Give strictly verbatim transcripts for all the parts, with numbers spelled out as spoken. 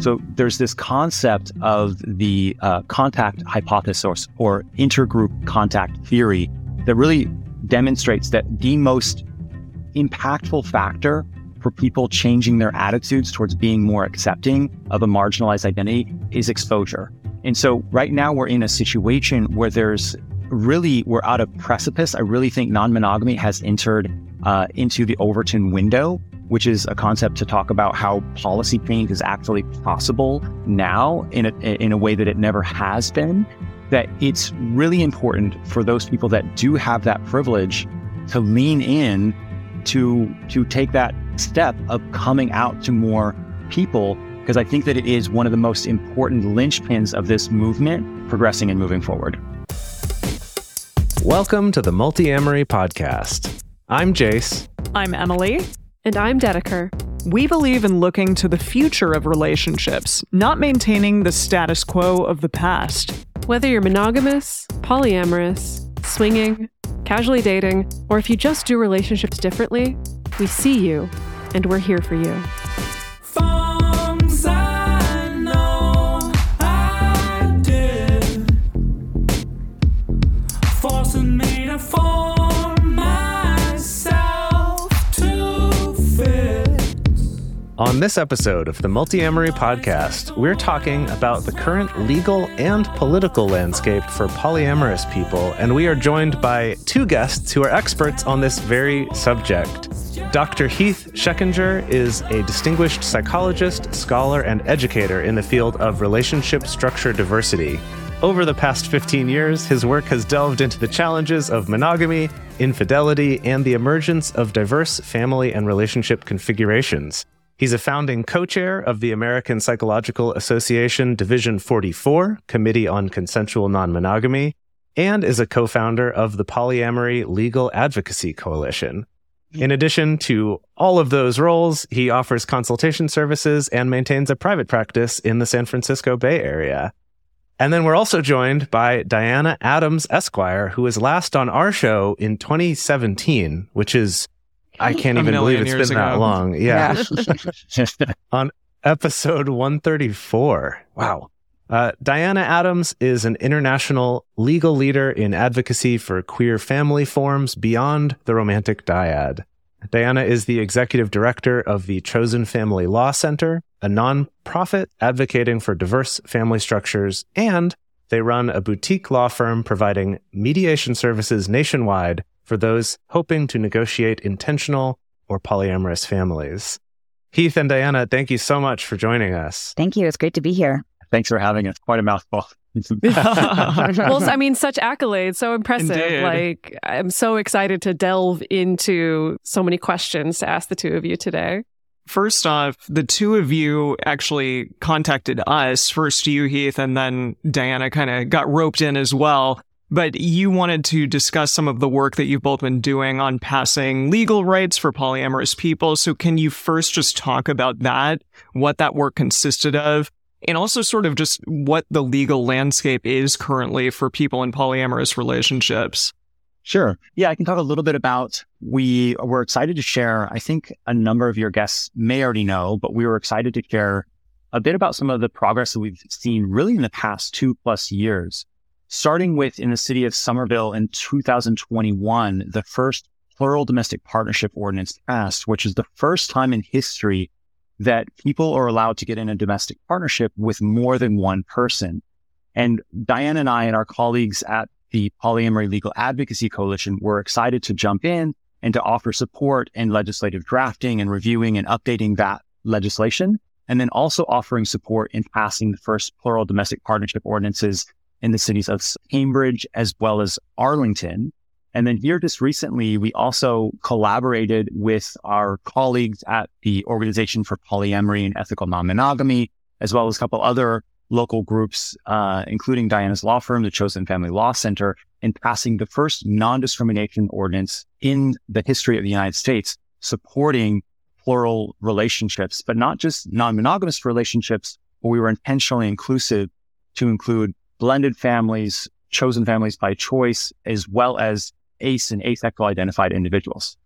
So there's this concept of the uh, contact hypothesis or intergroup contact theory that really demonstrates that the most impactful factor for people changing their attitudes towards being more accepting of a marginalized identity is exposure. And so right now we're in a situation where there's really, we're out of precipice. I really think non-monogamy has entered uh, into the Overton window, which is a concept to talk about how policy change is actually possible now in a, in a way that it never has been, that it's really important for those people that do have that privilege to lean in to, to take that step of coming out to more people, because I think that it is one of the most important linchpins of this movement progressing and moving forward. Welcome to the Multiamory Podcast. I'm Jase. I'm Emily. And I'm Dedeker. We believe in looking to the future of relationships, not maintaining the status quo of the past. Whether you're monogamous, polyamorous, swinging, casually dating, or if you just do relationships differently, we see you, and we're here for you. I know I did. Forcing me to form myself to fix. On this episode of the Multiamory Podcast, we're talking about the current legal and political landscape for polyamorous people, and we are joined by two guests who are experts on this very subject. Doctor Heath Schechinger is a distinguished psychologist, scholar, and educator in the field of relationship structure diversity. Over the past fifteen years, his work has delved into the challenges of monogamy, infidelity, and the emergence of diverse family and relationship configurations. He's a founding co-chair of the American Psychological Association Division forty-four, Committee on Consensual Nonmonogamy, and is a co-founder of the Polyamory Legal Advocacy Coalition. In addition to all of those roles, he offers consultation services and maintains a private practice in the San Francisco Bay Area. And then we're also joined by Diana Adams, Esquire, who was last on our show in twenty seventeen, which is, I can't even believe it's been that long. Yeah. yeah. On episode one thirty-four. Wow. Uh, Diana Adams is an international legal leader in advocacy for queer family forms beyond the romantic dyad. Diana is the executive director of the Chosen Family Law Center, a nonprofit advocating for diverse family structures, and they run a boutique law firm providing mediation services nationwide for those hoping to negotiate intentional or polyamorous families. Heath and Diana, thank you so much for joining us. Thank you. It's great to be here. Thanks for having us. Quite a mouthful. Well, I mean, such accolades, so impressive. Indeed. Like, I'm so excited to delve into so many questions to ask the two of you today. First off, the two of you actually contacted us. First you, Heath, and then Diana kind of got roped in as well. But you wanted to discuss some of the work that you've both been doing on passing legal rights for polyamorous people. So can you first just talk about that, what that work consisted of? And also sort of just what the legal landscape is currently for people in polyamorous relationships. Sure. Yeah, I can talk a little bit about, we were excited to share, I think a number of your guests may already know, but we were excited to share a bit about some of the progress that we've seen really in the past two plus years, starting with in the city of Somerville in two thousand twenty-one, the first plural domestic partnership ordinance passed, which is the first time in history that people are allowed to get in a domestic partnership with more than one person. And Diana and I and our colleagues at the Polyamory Legal Advocacy Coalition were excited to jump in and to offer support in legislative drafting and reviewing and updating that legislation, and then also offering support in passing the first plural domestic partnership ordinances in the cities of Cambridge as well as Arlington. And then here just recently, we also collaborated with our colleagues at the Organization for Polyamory and Ethical Nonmonogamy, as well as a couple other local groups, uh, including Diana's law firm, the Chosen Family Law Center, in passing the first non-discrimination ordinance in the history of the United States, supporting plural relationships, but not just non-monogamous relationships, but we were intentionally inclusive to include blended families, chosen families by choice, as well as ace and asexual identified individuals.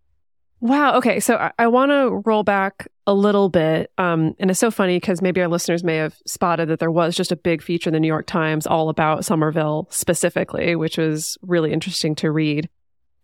Wow. Okay. So I, I want to roll back a little bit. Um, and it's so funny because maybe our listeners may have spotted that there was just a big feature in the New York Times all about Somerville specifically, which was really interesting to read.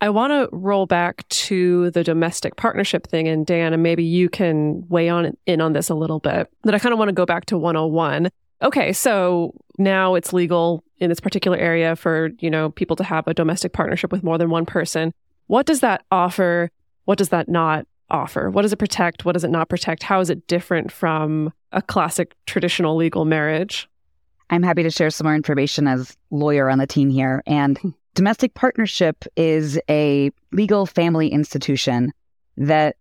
I want to roll back to the domestic partnership thing. And Diana, maybe you can weigh on in on this a little bit. But I kind of want to go back to one oh one. Okay. So now it's legal in this particular area for, you know, people to have a domestic partnership with more than one person. What does that offer? What does that not offer? What does it protect? What does it not protect? How is it different from a classic traditional legal marriage? I'm happy to share some more information as lawyer on the team here. And domestic partnership is a legal family institution that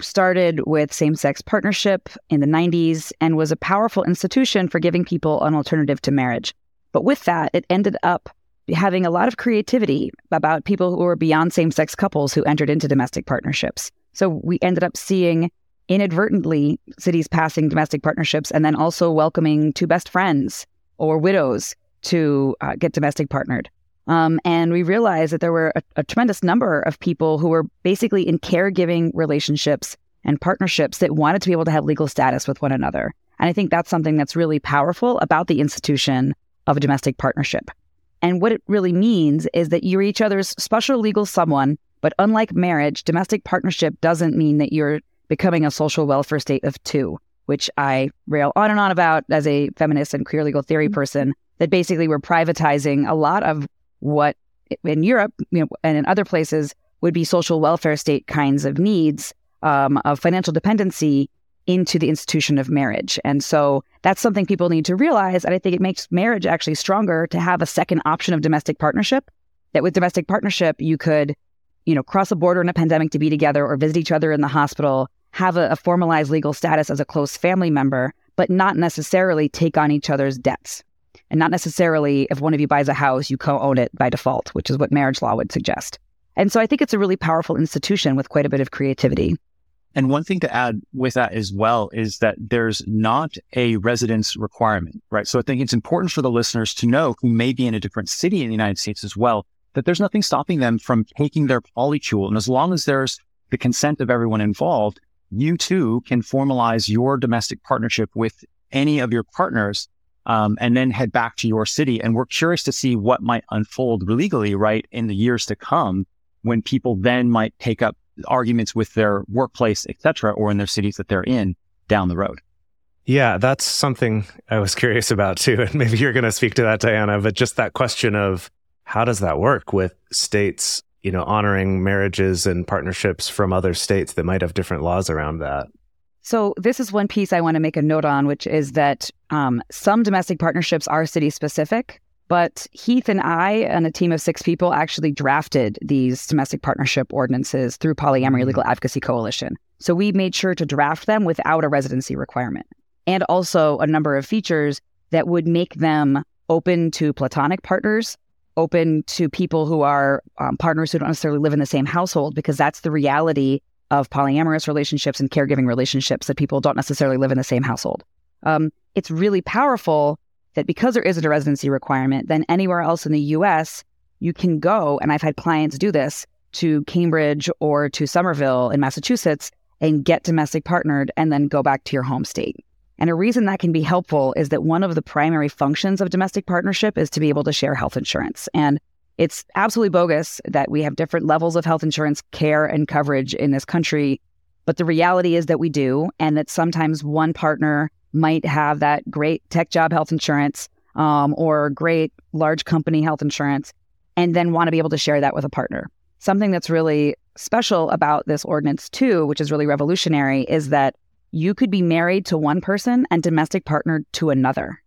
started with same-sex partnership in the nineties and was a powerful institution for giving people an alternative to marriage. But with that, it ended up having a lot of creativity about people who were beyond same-sex couples who entered into domestic partnerships. So we ended up seeing inadvertently cities passing domestic partnerships and then also welcoming two best friends or widows to uh, get domestic partnered. Um, and we realized that there were a, a tremendous number of people who were basically in caregiving relationships and partnerships that wanted to be able to have legal status with one another. And I think that's something that's really powerful about the institution of a domestic partnership. And what it really means is that you're each other's special legal someone, but unlike marriage, domestic partnership doesn't mean that you're becoming a social welfare state of two, which I rail on and on about as a feminist and queer legal theory person, that basically we're privatizing a lot of what in Europe, you know, and in other places would be social welfare state kinds of needs um, of financial dependency into the institution of marriage. And so that's something people need to realize. And I think it makes marriage actually stronger to have a second option of domestic partnership, that with domestic partnership, you could, you know, cross a border in a pandemic to be together or visit each other in the hospital, have a, a formalized legal status as a close family member, but not necessarily take on each other's debts. And not necessarily if one of you buys a house, you co-own it by default, which is what marriage law would suggest. And so I think it's a really powerful institution with quite a bit of creativity. And one thing to add with that as well is that there's not a residence requirement, right? So I think it's important for the listeners to know who may be in a different city in the United States as well, that there's nothing stopping them from taking their polycule. And as long as there's the consent of everyone involved, you too can formalize your domestic partnership with any of your partners um, and then head back to your city. And we're curious to see what might unfold legally, right, in the years to come when people then might take up arguments with their workplace, et cetera, or in their cities that they're in down the road. Yeah, that's something I was curious about too. And maybe you're going to speak to that, Diana, but just that question of how does that work with states, you know, honoring marriages and partnerships from other states that might have different laws around that? So this is one piece I want to make a note on, which is that um, some domestic partnerships are city specific. But Heath and I and a team of six people actually drafted these domestic partnership ordinances through Polyamory Legal Advocacy Coalition. So we made sure to draft them without a residency requirement, and also a number of features that would make them open to platonic partners, open to people who are um, partners who don't necessarily live in the same household, because that's the reality of polyamorous relationships and caregiving relationships, that people don't necessarily live in the same household. Um, it's really powerful that because there isn't a residency requirement, then anywhere else in the U S, you can go, and I've had clients do this, to Cambridge or to Somerville in Massachusetts and get domestic partnered and then go back to your home state. And a reason that can be helpful is that one of the primary functions of domestic partnership is to be able to share health insurance. And it's absolutely bogus that we have different levels of health insurance care and coverage in this country. But the reality is that we do, and that sometimes one partner might have that great tech job health insurance um, or great large company health insurance, and then want to be able to share that with a partner. Something that's really special about this ordinance too, which is really revolutionary, is that you could be married to one person and domestic partnered to another.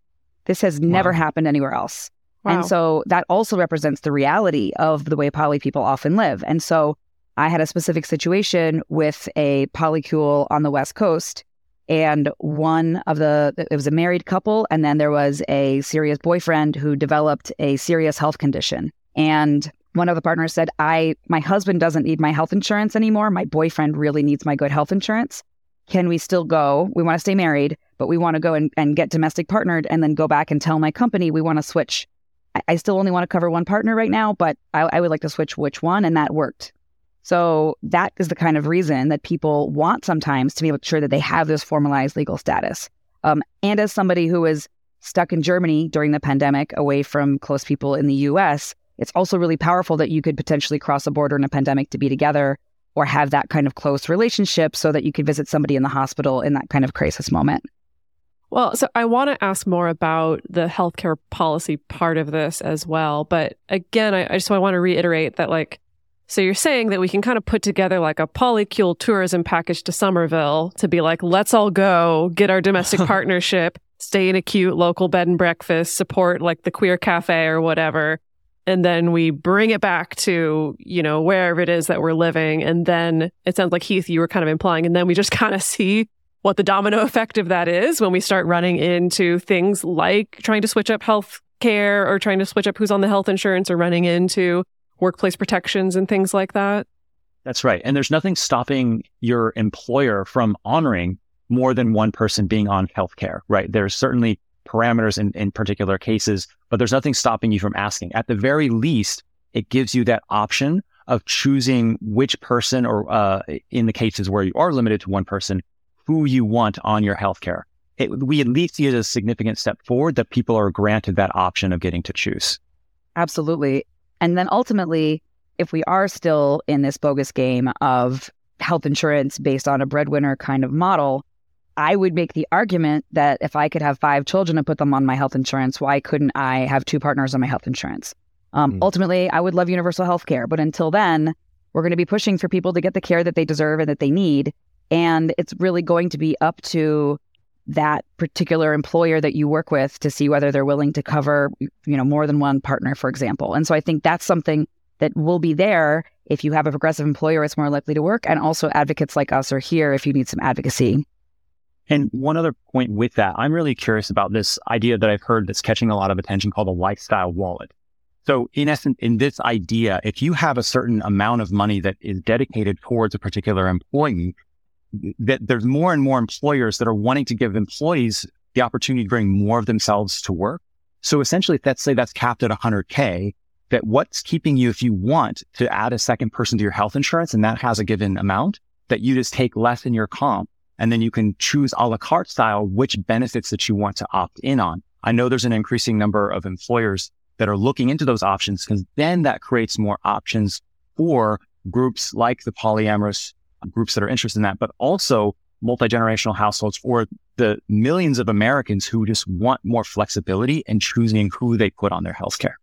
This has wow. never happened anywhere else. Wow. And so that also represents the reality of the way poly people often live. And so I had a specific situation with a polycule on the West Coast. And one of the, it was a married couple, and then there was a serious boyfriend who developed a serious health condition. And one of the partners said, I, my husband doesn't need my health insurance anymore. My boyfriend really needs my good health insurance. Can we still go? We want to stay married, but we want to go and, and get domestic partnered and then go back and tell my company we want to switch. I, I still only want to cover one partner right now, but I, I would like to switch which one. And that worked. So that is the kind of reason that people want sometimes to be able to ensure that they have this formalized legal status. Um, and as somebody who is stuck in Germany during the pandemic, away from close people in the U S, it's also really powerful that you could potentially cross a border in a pandemic to be together or have that kind of close relationship so that you could visit somebody in the hospital in that kind of crisis moment. Well, so I want to ask more about the healthcare policy part of this as well. But again, I, I just want to reiterate that, like, so you're saying that we can kind of put together like a polycule tourism package to Somerville to be like, let's all go get our domestic partnership, stay in a cute local bed and breakfast, support like the queer cafe or whatever. And then we bring it back to, you know, wherever it is that we're living. And then it sounds like, Heath, you were kind of implying, and then we just kind of see what the domino effect of that is when we start running into things like trying to switch up health care or trying to switch up who's on the health insurance or running into workplace protections and things like that. That's right. And there's nothing stopping your employer from honoring more than one person being on healthcare, right? There's certainly parameters in, in particular cases, but there's nothing stopping you from asking. At the very least, it gives you that option of choosing which person, or uh, in the cases where you are limited to one person, who you want on your healthcare. It, we at least see it as a significant step forward that people are granted that option of getting to choose. Absolutely. And then ultimately, if we are still in this bogus game of health insurance based on a breadwinner kind of model, I would make the argument that if I could have five children and put them on my health insurance, why couldn't I have two partners on my health insurance? Um, mm. Ultimately, I would love universal health care. But until then, we're going to be pushing for people to get the care that they deserve and that they need. And it's really going to be up to that particular employer that you work with to see whether they're willing to cover, you know, more than one partner, for example. And so I think that's something that will be there. If you have a progressive employer, it's more likely to work. And also advocates like us are here if you need some advocacy. And one other point with that, I'm really curious about this idea that I've heard that's catching a lot of attention called a lifestyle wallet. So in essence, in this idea, if you have a certain amount of money that is dedicated towards a particular employee, that there's more and more employers that are wanting to give employees the opportunity to bring more of themselves to work. So essentially, let's say that's capped at one hundred K, that what's keeping you, if you want to add a second person to your health insurance, and that has a given amount, that you just take less in your comp, and then you can choose a la carte style which benefits that you want to opt in on. I know there's an increasing number of employers that are looking into those options, because then that creates more options for groups like the polyamorous groups that are interested in that, but also multi-generational households or the millions of Americans who just want more flexibility in choosing who they put on their healthcare.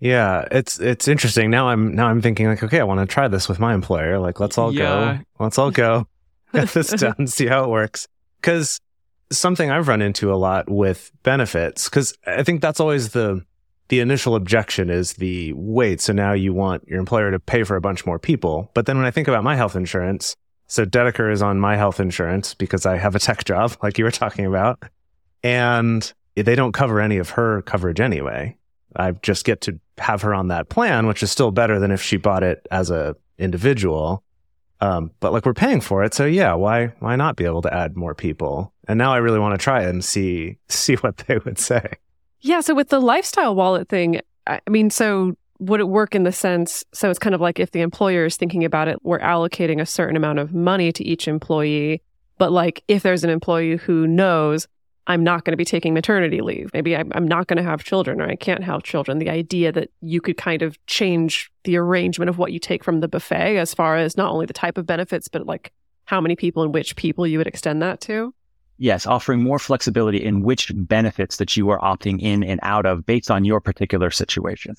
Yeah, it's it's interesting. Now I'm now I'm thinking like, okay, I want to try this with my employer. Like, let's all yeah. go. Let's all go. Get this done, see how it works. Because something I've run into a lot with benefits, because I think that's always the the initial objection is the, wait, so now you want your employer to pay for a bunch more people. But then when I think about my health insurance, so Dedeker is on my health insurance because I have a tech job, like you were talking about, and they don't cover any of her coverage anyway. I just get to have her on that plan, which is still better than if she bought it as a individual. Um, but like we're paying for it. So yeah, why why not be able to add more people? And now I really want to try and see see what they would say. Yeah. So with the lifestyle wallet thing, I mean, so would it work in the sense, so it's kind of like if the employer is thinking about it, we're allocating a certain amount of money to each employee. But like if there's an employee who knows I'm not going to be taking maternity leave, maybe I'm not going to have children or I can't have children, the idea that you could kind of change the arrangement of what you take from the buffet as far as not only the type of benefits, but like how many people and which people you would extend that to? Yes, offering more flexibility in which benefits that you are opting in and out of based on your particular situation.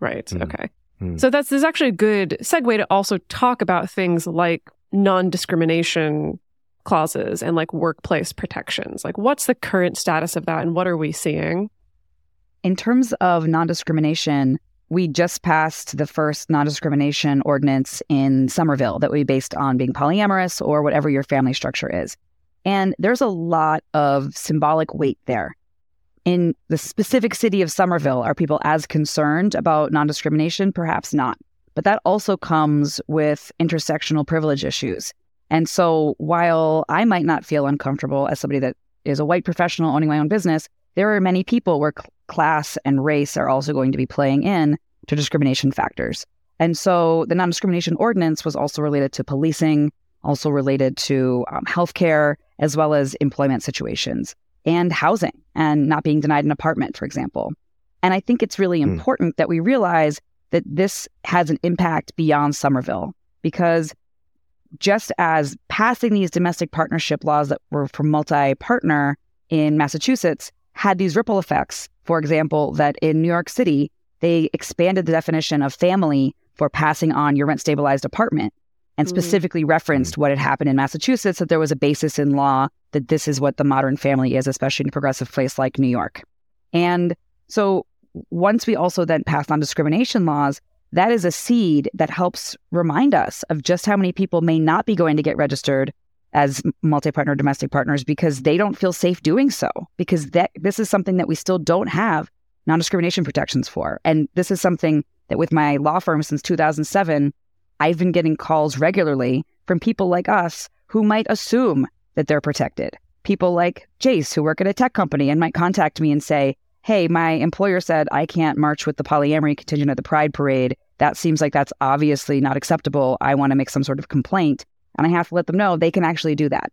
Right. Mm. Okay. Mm. So that's, this is actually a good segue to also talk about things like non-discrimination clauses and like workplace protections. Like, what's the current status of that and what are we seeing? In terms of non-discrimination, we just passed the first non-discrimination ordinance in Somerville that would be based on being polyamorous or whatever your family structure is. And there's a lot of symbolic weight there. In the specific city of Somerville, are people as concerned about non-discrimination? Perhaps not. But that also comes with intersectional privilege issues. And so while I might not feel uncomfortable as somebody that is a white professional owning my own business, there are many people where cl- class and race are also going to be playing in to discrimination factors. And so the non-discrimination ordinance was also related to policing, also related to um, healthcare, as well as employment situations and housing and not being denied an apartment, for example. And I think it's really mm. important that we realize that this has an impact beyond Somerville, because just as passing these domestic partnership laws that were for multi-partner in Massachusetts had these ripple effects, for example, that in New York City, they expanded the definition of family for passing on your rent-stabilized apartment and specifically mm. referenced what had happened in Massachusetts, that there was a basis in law that this is what the modern family is, especially in a progressive place like New York. And so once we also then passed non-discrimination laws, that is a seed that helps remind us of just how many people may not be going to get registered as multi-partner domestic partners because they don't feel safe doing so, because that this is something that we still don't have non-discrimination protections for. And this is something that with my law firm since two thousand seven, I've been getting calls regularly from people like us who might assume that they're protected. People like Jase, who work at a tech company and might contact me and say, hey, my employer said I can't march with the polyamory contingent at the Pride Parade. That seems like that's obviously not acceptable. I want to make some sort of complaint. And I have to let them know they can actually do that.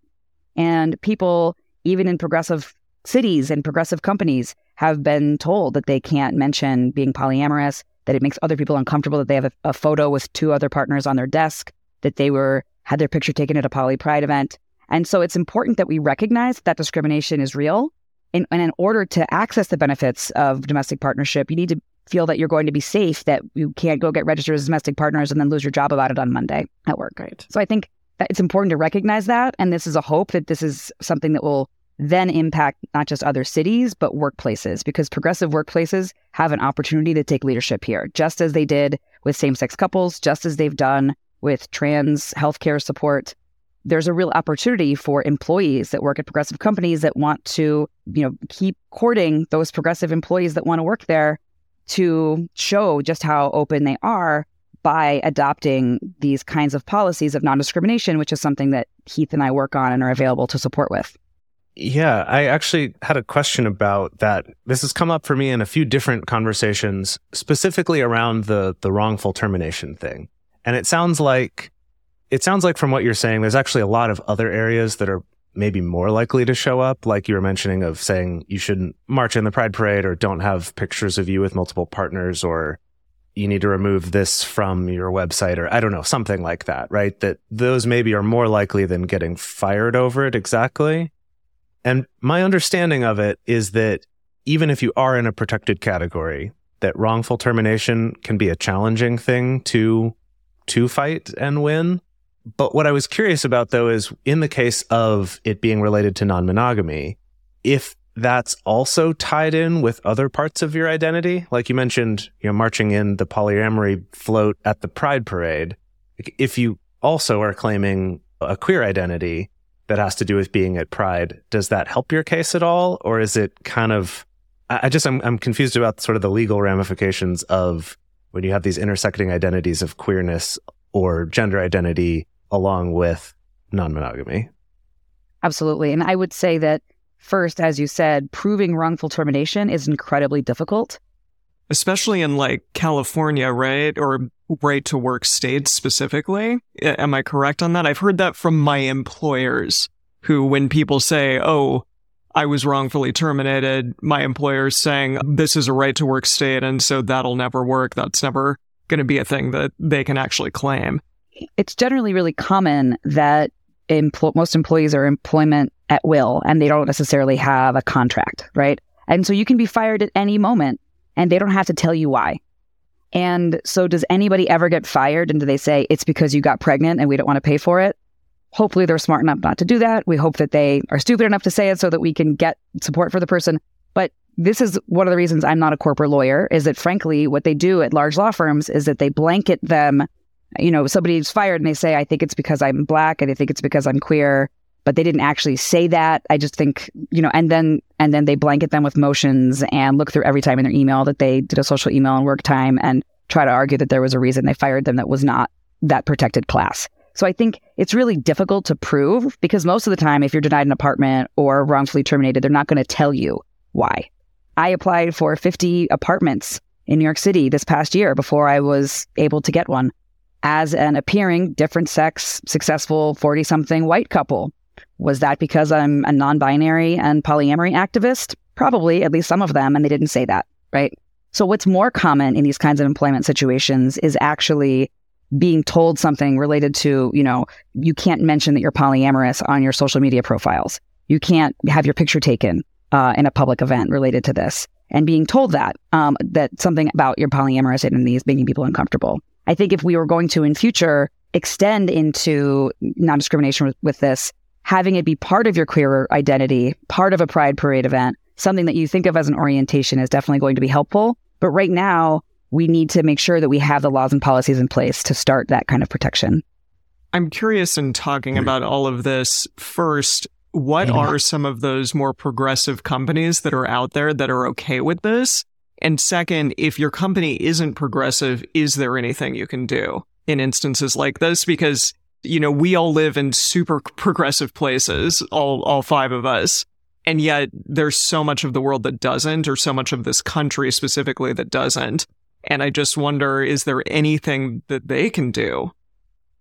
And people, even in progressive cities and progressive companies, have been told that they can't mention being polyamorous, that it makes other people uncomfortable, that they have a, a photo with two other partners on their desk, that they were had their picture taken at a poly pride event. And so it's important that we recognize that discrimination is real. And in order to access the benefits of domestic partnership, you need to feel that you're going to be safe, that you can't go get registered as domestic partners and then lose your job about it on Monday at work. Right. So I think that it's important to recognize that. And this is a hope that this is something that will then impact not just other cities, but workplaces, because progressive workplaces have an opportunity to take leadership here, just as they did with same-sex couples, just as they've done with trans healthcare support. There's a real opportunity for employees that work at progressive companies that want to, you know, keep courting those progressive employees that want to work there to show just how open they are by adopting these kinds of policies of non-discrimination, which is something that Heath and I work on and are available to support with. Yeah, I actually had a question about that. This has come up for me in a few different conversations, specifically around the the wrongful termination thing. And it sounds like It sounds like from what you're saying, there's actually a lot of other areas that are maybe more likely to show up, like you were mentioning of saying you shouldn't march in the Pride Parade or don't have pictures of you with multiple partners or you need to remove this from your website or I don't know, something like that, right? That those maybe are more likely than getting fired over it exactly. And my understanding of it is that even if you are in a protected category, that wrongful termination can be a challenging thing to to fight and win. But what I was curious about, though, is in the case of it being related to non-monogamy, if that's also tied in with other parts of your identity, like you mentioned, you know, marching in the polyamory float at the Pride Parade, if you also are claiming a queer identity that has to do with being at Pride, does that help your case at all? Or is it kind of, I just, I'm, I'm confused about sort of the legal ramifications of when you have these intersecting identities of queerness or gender identity along with non-monogamy. Absolutely. And I would say that first, as you said, proving wrongful termination is incredibly difficult. Especially in like California, right? Or right to work states specifically. Am I correct on that? I've heard that from my employers who, when people say, oh, I was wrongfully terminated, my employer's saying, this is a right to work state. And so that'll never work. That's never going to be a thing that they can actually claim. It's generally really common that empl- most employees are employment at will and they don't necessarily have a contract, right? And so you can be fired at any moment and they don't have to tell you why. And so does anybody ever get fired and do they say it's because you got pregnant and we don't want to pay for it? Hopefully they're smart enough not to do that. We hope that they are stupid enough to say it so that we can get support for the person. But this is one of the reasons I'm not a corporate lawyer, is that frankly, what they do at large law firms is that they blanket them. You know, somebody's fired and they say, I think it's because I'm Black and I think it's because I'm queer, but they didn't actually say that. I just think, you know, and then and then they blanket them with motions and look through every time in their email that they did a social email and work time and try to argue that there was a reason they fired them that was not that protected class. So I think it's really difficult to prove because most of the time, if you're denied an apartment or wrongfully terminated, they're not going to tell you why. I applied for fifty apartments in New York City this past year before I was able to get one, as an appearing different sex, successful forty-something white couple. Was that because I'm a non-binary and polyamory activist? Probably, at least some of them, and they didn't say that, right? So what's more common in these kinds of employment situations is actually being told something related to, you know, you can't mention that you're polyamorous on your social media profiles. You can't have your picture taken uh, in a public event related to this. And being told that, um, that something about your polyamorous identity is making people uncomfortable. I think if we were going to, in future, extend into non-discrimination with, with this, having it be part of your queer identity, part of a Pride Parade event, something that you think of as an orientation is definitely going to be helpful. But right now, we need to make sure that we have the laws and policies in place to start that kind of protection. I'm curious, in talking about all of this, first, what yeah. are some of those more progressive companies that are out there that are okay with this? And second, if your company isn't progressive, is there anything you can do in instances like this? Because, you know, we all live in super progressive places, all all five of us. And yet there's so much of the world that doesn't, or so much of this country specifically that doesn't. And I just wonder, is there anything that they can do?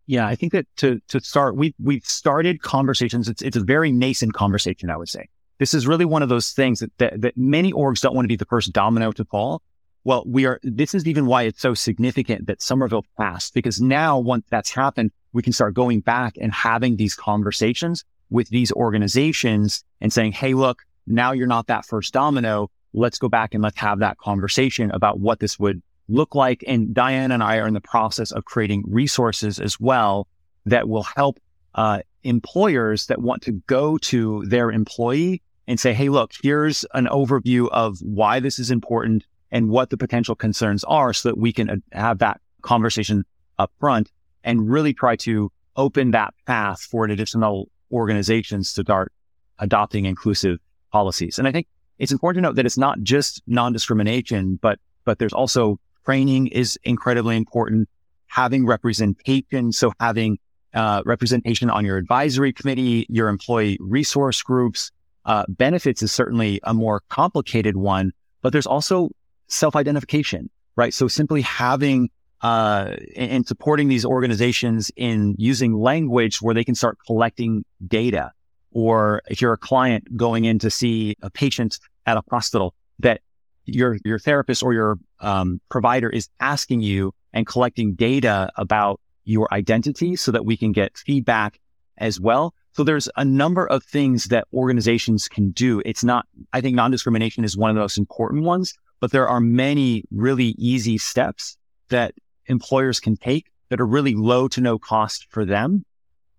Yeah, I think that to to start, we've, we've started conversations. It's it's a very nascent conversation, I would say. This is really one of those things that, that, that many orgs don't want to be the first domino to fall. Well, we are. This is even why it's so significant that Somerville passed, because now once that's happened, we can start going back and having these conversations with these organizations and saying, hey, look, now you're not that first domino. Let's go back and let's have that conversation about what this would look like. And Diana and I are in the process of creating resources as well that will help uh, employers that want to go to their employee and say, hey, look, here's an overview of why this is important and what the potential concerns are, so that we can uh, have that conversation up front and really try to open that path for additional organizations to start adopting inclusive policies. And I think it's important to note that it's not just non-discrimination, but but there's also training is incredibly important. Having representation, so having uh, representation on your advisory committee, your employee resource groups, uh, benefits is certainly a more complicated one, but there's also self-identification, right? So simply having uh, and supporting these organizations in using language where they can start collecting data, or if you're a client going in to see a patient at a hospital, that your your therapist or your um, provider is asking you and collecting data about your identity so that we can get feedback as well. So there's a number of things that organizations can do. It's not, I think non-discrimination is one of the most important ones, but there are many really easy steps that employers can take that are really low to no cost for them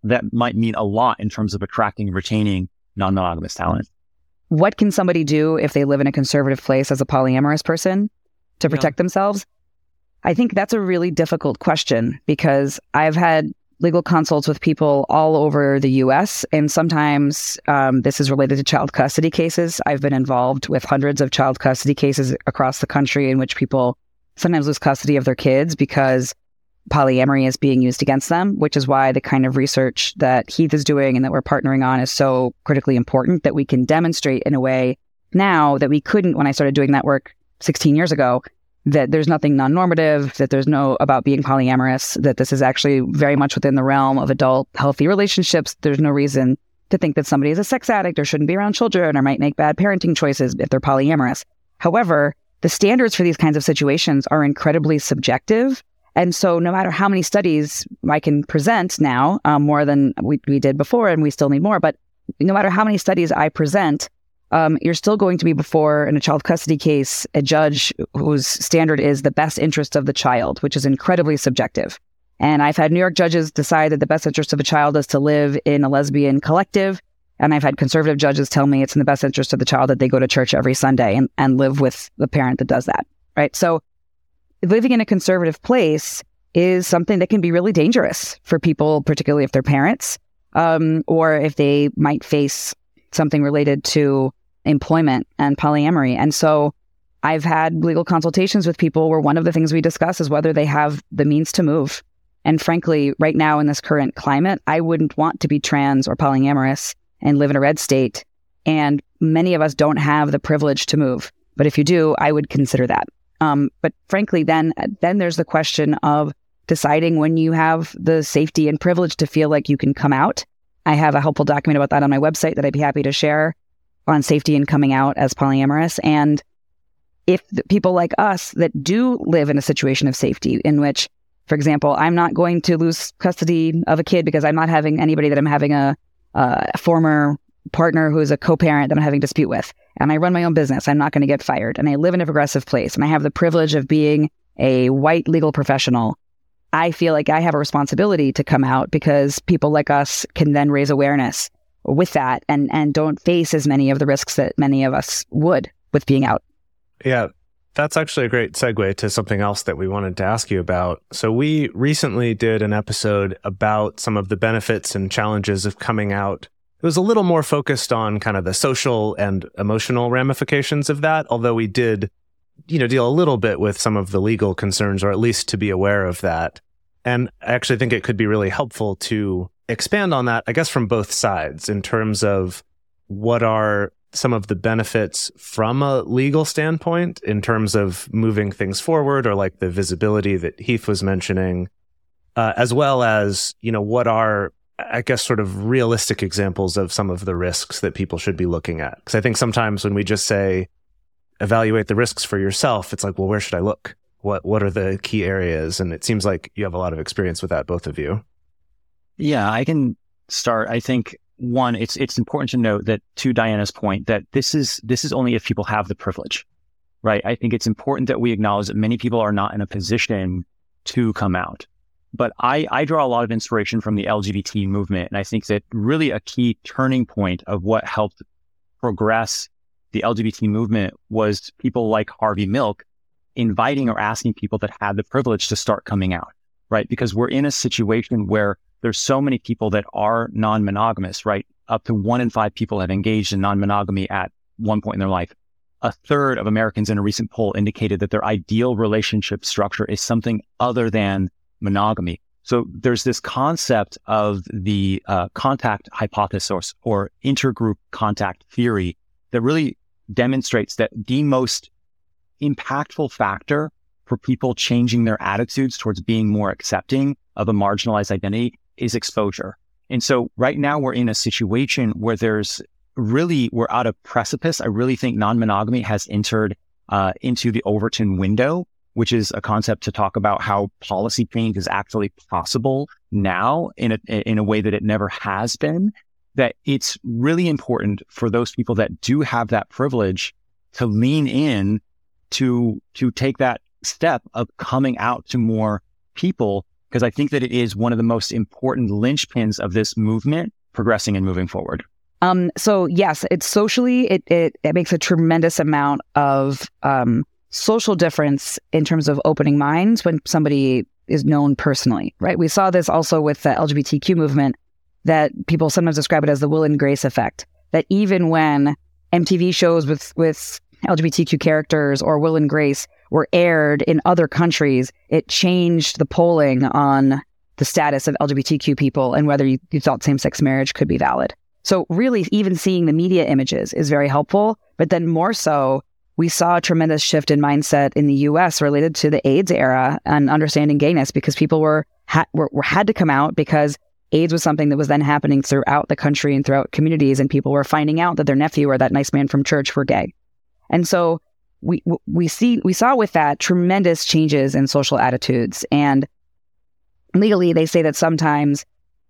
that might mean a lot in terms of attracting and retaining non-monogamous talent. What can somebody do if they live in a conservative place as a polyamorous person to protect yeah. themselves? I think that's a really difficult question, because I've had legal consults with people all over the U S, and sometimes um, this is related to child custody cases. I've been involved with hundreds of child custody cases across the country in which people sometimes lose custody of their kids because polyamory is being used against them, which is why the kind of research that Heath is doing and that we're partnering on is so critically important, that we can demonstrate in a way now that we couldn't when I started doing that work sixteen years ago, that there's nothing non-normative, that there's no about being polyamorous, that this is actually very much within the realm of adult healthy relationships. There's no reason to think that somebody is a sex addict or shouldn't be around children or might make bad parenting choices if they're polyamorous. However, the standards for these kinds of situations are incredibly subjective. And so no matter how many studies I can present now, um, more than we, we did before, and we still need more, but no matter how many studies I present, um, you're still going to be before, in a child custody case, a judge whose standard is the best interest of the child, which is incredibly subjective. And I've had New York judges decide that the best interest of a child is to live in a lesbian collective. And I've had conservative judges tell me it's in the best interest of the child that they go to church every Sunday and, and live with the parent that does that, right? So living in a conservative place is something that can be really dangerous for people, particularly if they're parents, um, or if they might face something related to employment and polyamory. And so I've had legal consultations with people where one of the things we discuss is whether they have the means to move. And frankly, right now in this current climate, I wouldn't want to be trans or polyamorous and live in a red state. And many of us don't have the privilege to move. But if you do, I would consider that. Um, but frankly, then then there's the question of deciding when you have the safety and privilege to feel like you can come out. I have a helpful document about that on my website that I'd be happy to share on safety and coming out as polyamorous. And if people like us that do live in a situation of safety in which, for example, I'm not going to lose custody of a kid because I'm not having anybody that I'm having a, a former partner who is a co-parent that I'm having a dispute with. And I run my own business. I'm not going to get fired. And I live in a progressive place. And I have the privilege of being a white legal professional. I feel like I have a responsibility to come out because people like us can then raise awareness with that and, and don't face as many of the risks that many of us would with being out. Yeah. That's actually a great segue to something else that we wanted to ask you about. So we recently did an episode about some of the benefits and challenges of coming out. It was a little more focused on kind of the social and emotional ramifications of that, although we did, you know, deal a little bit with some of the legal concerns, or at least to be aware of that. And I actually think it could be really helpful to expand on that, I guess, from both sides in terms of what are some of the benefits from a legal standpoint in terms of moving things forward, or like the visibility that Heath was mentioning, uh, as well as, you know, what are, I guess, sort of realistic examples of some of the risks that people should be looking at. Because I think sometimes when we just say, evaluate the risks for yourself, it's like, well, where should I look? What, what are the key areas? And it seems like you have a lot of experience with that, both of you. Yeah, I can start. I think One, it's it's important to note that, to Diana's point, that this is this is only if people have the privilege, right? I think it's important that we acknowledge that many people are not in a position to come out. But I, I draw a lot of inspiration from the L G B T movement. And I think that really a key turning point of what helped progress the L G B T movement was people like Harvey Milk inviting or asking people that had the privilege to start coming out, right? Because we're in a situation where there's so many people that are non-monogamous, right? Up to one in five people have engaged in non-monogamy at one point in their life. A third of Americans in a recent poll indicated that their ideal relationship structure is something other than monogamy. So there's this concept of the uh, contact hypothesis or intergroup contact theory that really demonstrates that the most impactful factor for people changing their attitudes towards being more accepting of a marginalized identity is exposure. And so right now we're in a situation where there's really, we're out of precipice. I really think non-monogamy has entered uh, into the Overton window, which is a concept to talk about how policy change is actually possible now in a, in a way that it never has been, that it's really important for those people that do have that privilege to lean in to, to take that step of coming out to more people, because I think that it is one of the most important linchpins of this movement progressing and moving forward. Um, so yes, it's socially, it, it it makes a tremendous amount of um, social difference in terms of opening minds when somebody is known personally, right? We saw this also with the L G B T Q movement, that people sometimes describe it as the Will and Grace effect, that even when M T V shows with, with L G B T Q characters or Will and Grace were aired in other countries, it changed the polling on the status of L G B T Q people and whether you, you thought same-sex marriage could be valid. So really, even seeing the media images is very helpful. But then more so, we saw a tremendous shift in mindset in the U S related to the AIDS era and understanding gayness, because people were, ha- were, were had to come out because AIDS was something that was then happening throughout the country and throughout communities, and people were finding out that their nephew or that nice man from church were gay. And so we we see we saw with that tremendous changes in social attitudes. And legally, they say that sometimes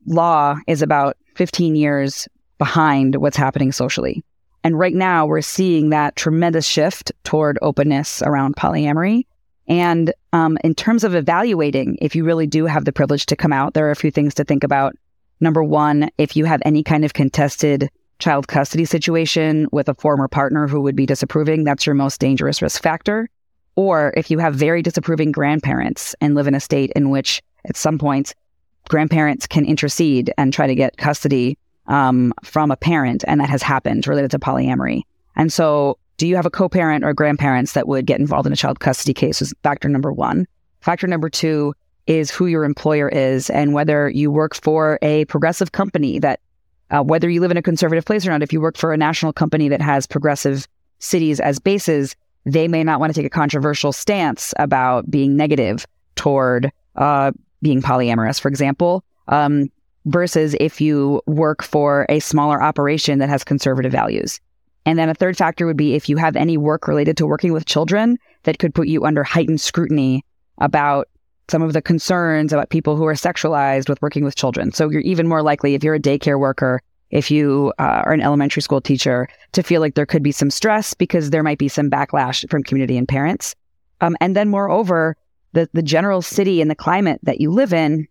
law is about fifteen years behind what's happening socially. And right now, we're seeing that tremendous shift toward openness around polyamory. And um, in terms of evaluating, if you really do have the privilege to come out, there are a few things to think about. Number one, if you have any kind of contested child custody situation with a former partner who would be disapproving, that's your most dangerous risk factor. Or if you have very disapproving grandparents and live in a state in which at some point grandparents can intercede and try to get custody um, from a parent, and that has happened related to polyamory. And so do you have a co-parent or grandparents that would get involved in a child custody case is factor number one. Factor number two is who your employer is and whether you work for a progressive company that Uh, whether you live in a conservative place or not, if you work for a national company that has progressive cities as bases, They may not want to take a controversial stance about being negative toward uh, being polyamorous, for example, um, versus if you work for a smaller operation that has conservative values. And then a third factor would be if you have any work related to working with children that could put you under heightened scrutiny about some of the concerns about people who are sexualized with working with children. So you're even more likely, if you're a daycare worker, if you uh, are an elementary school teacher, to feel like there could be some stress because there might be some backlash from community and parents. Um, and then moreover, the, the general city and the climate that you live in,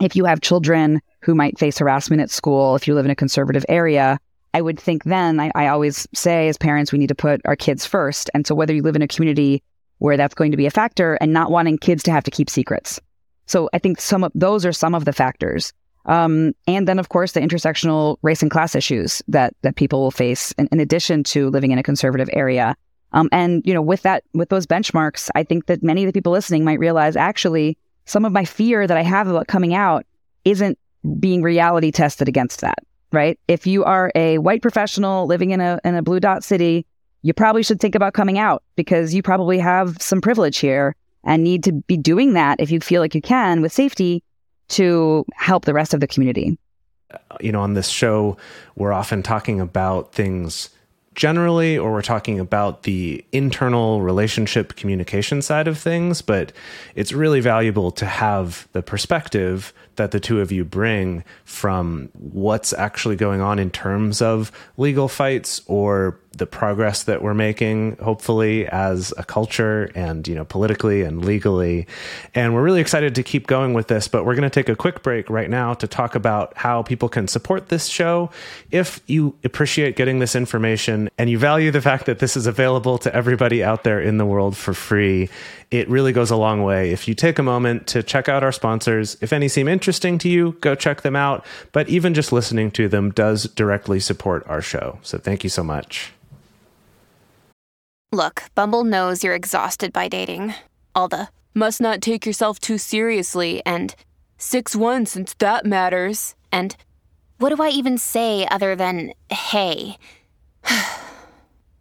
if you have children who might face harassment at school, if you live in a conservative area, I would think then, I, I always say as parents, we need to put our kids first. And so whether you live in a community where that's going to be a factor and not wanting kids to have to keep secrets. So I think some of those are some of the factors. Um, and then, of course, the intersectional race and class issues that that people will face in, in addition to living in a conservative area. Um, and, you know, with that, with those benchmarks, I think that many of the people listening might realize, actually, some of my fear that I have about coming out isn't being reality tested against that. Right? If you are a white professional living in a in a blue dot city, you probably should think about coming out because you probably have some privilege here and need to be doing that if you feel like you can with safety to help the rest of the community. You know, on this show, we're often talking about things generally, or we're talking about the internal relationship communication side of things, but it's really valuable to have the perspective that the two of you bring from what's actually going on in terms of legal fights or the progress that we're making, hopefully, as a culture and, you know, politically and legally. And we're really excited to keep going with this, but we're going to take a quick break right now to talk about how people can support this show. If you appreciate getting this information and you value the fact that this is available to everybody out there in the world for free, it really goes a long way. If you take a moment to check out our sponsors, if any seem interesting to you, go check them out. But even just listening to them does directly support our show. So thank you so much. Look, Bumble knows you're exhausted by dating. All the, must not take yourself too seriously, and six one since that matters, and what do I even say other than, hey?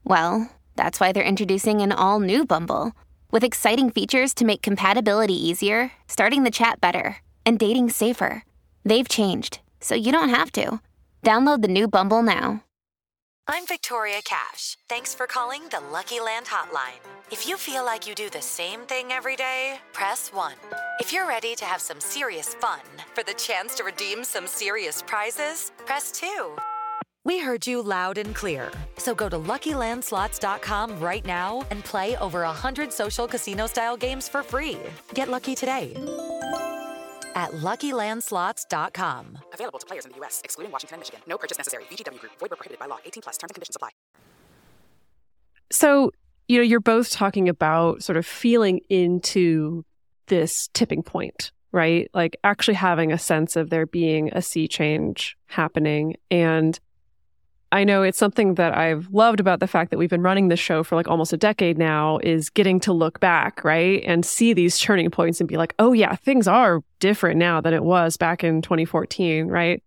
Well, that's why they're introducing an all-new Bumble, with exciting features to make compatibility easier, starting the chat better, and dating safer. They've changed, so you don't have to. Download the new Bumble now. I'm Victoria Cash. Thanks for calling the Lucky Land Hotline. If you feel like you do the same thing every day, press one. If you're ready to have some serious fun for the chance to redeem some serious prizes, press two. We heard you loud and clear. So go to Lucky Land Slots dot com right now and play over one hundred social casino-style games for free. Get lucky today at Lucky Land Slots dot com. Available to players in the U S, excluding Washington and Michigan. No purchase necessary. V G W Group. Void where prohibited by law. eighteen plus. Terms and conditions apply. So, you know, you're both talking about sort of feeling into this tipping point, right? Like actually having a sense of there being a sea change happening. And I know it's something that I've loved about the fact that we've been running this show for like almost a decade now is getting to look back, right? And see these turning points and be like, oh yeah, things are different now than it was back in twenty fourteen, right?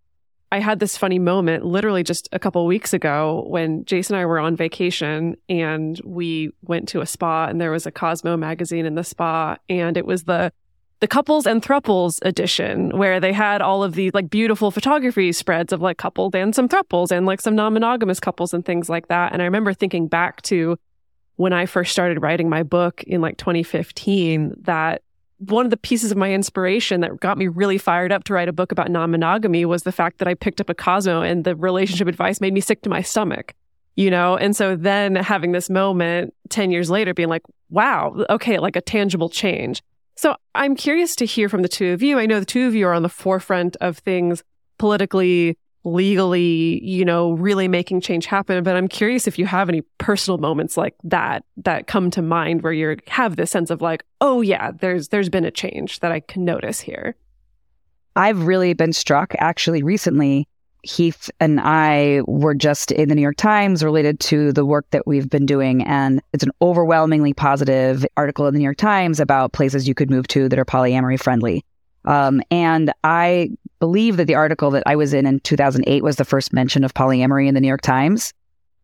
I had this funny moment literally just a couple of weeks ago when Jase and I were on vacation and we went to a spa and there was a Cosmo magazine in the spa and it was the The couples and thruples edition, where they had all of these like beautiful photography spreads of like coupled and some thruples and like some non-monogamous couples and things like that. And I remember thinking back to when I first started writing my book in like twenty fifteen, that one of the pieces of my inspiration that got me really fired up to write a book about non-monogamy was the fact that I picked up a Cosmo and the relationship advice made me sick to my stomach, you know? And so then having this moment ten years later being like, wow, okay, like a tangible change. So I'm curious to hear from the two of you. I know the two of you are on the forefront of things politically, legally, you know, really making change happen. But I'm curious if you have any personal moments like that that come to mind where you have this sense of like, oh, yeah, there's there's been a change that I can notice here. I've really been struck actually recently. Heath and I were just in the New York Times related to the work that we've been doing. And it's an overwhelmingly positive article in the New York Times about places you could move to that are polyamory friendly. Um, and I believe that the article that I was in in two thousand eight was the first mention of polyamory in the New York Times.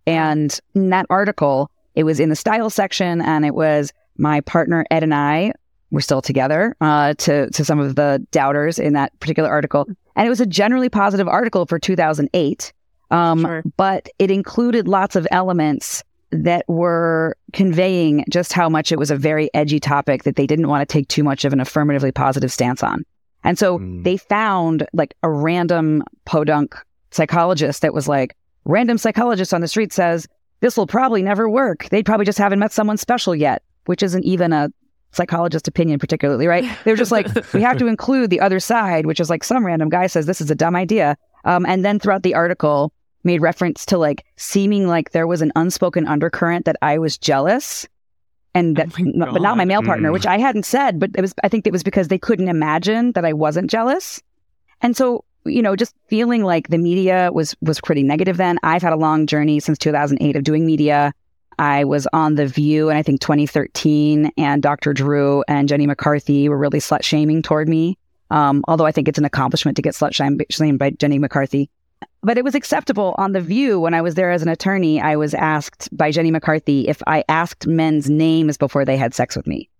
And in that article, It was in the style section, and it was my partner Ed and I were still together uh, to, to some of the doubters in that particular article. And it was a generally positive article for two thousand eight, um, sure. but it included lots of elements that were conveying just how much it was a very edgy topic that they didn't want to take too much of an affirmatively positive stance on. And so mm. they found like a random podunk psychologist that was like, random psychologist on the street says, this will probably never work. They probably just haven't met someone special yet, which isn't even a psychologist opinion particularly, right? They were just like, we have to include the other side, which is like some random guy says, this is a dumb idea. Um, and then throughout the article, made reference to like seeming like there was an unspoken undercurrent that I was jealous and that, oh but not my male partner, mm. which I hadn't said, but it was, I think it was because they couldn't imagine that I wasn't jealous. And so, you know, just feeling like the media was, was pretty negative then. I've had a long journey since two thousand eight of doing media. I was on The View in I think twenty thirteen, and Doctor Drew and Jenny McCarthy were really slut shaming toward me. Um, although I think it's an accomplishment to get slut shamed by Jenny McCarthy. But it was acceptable on The View when I was there as an attorney. I was asked by Jenny McCarthy if I asked men's names before they had sex with me.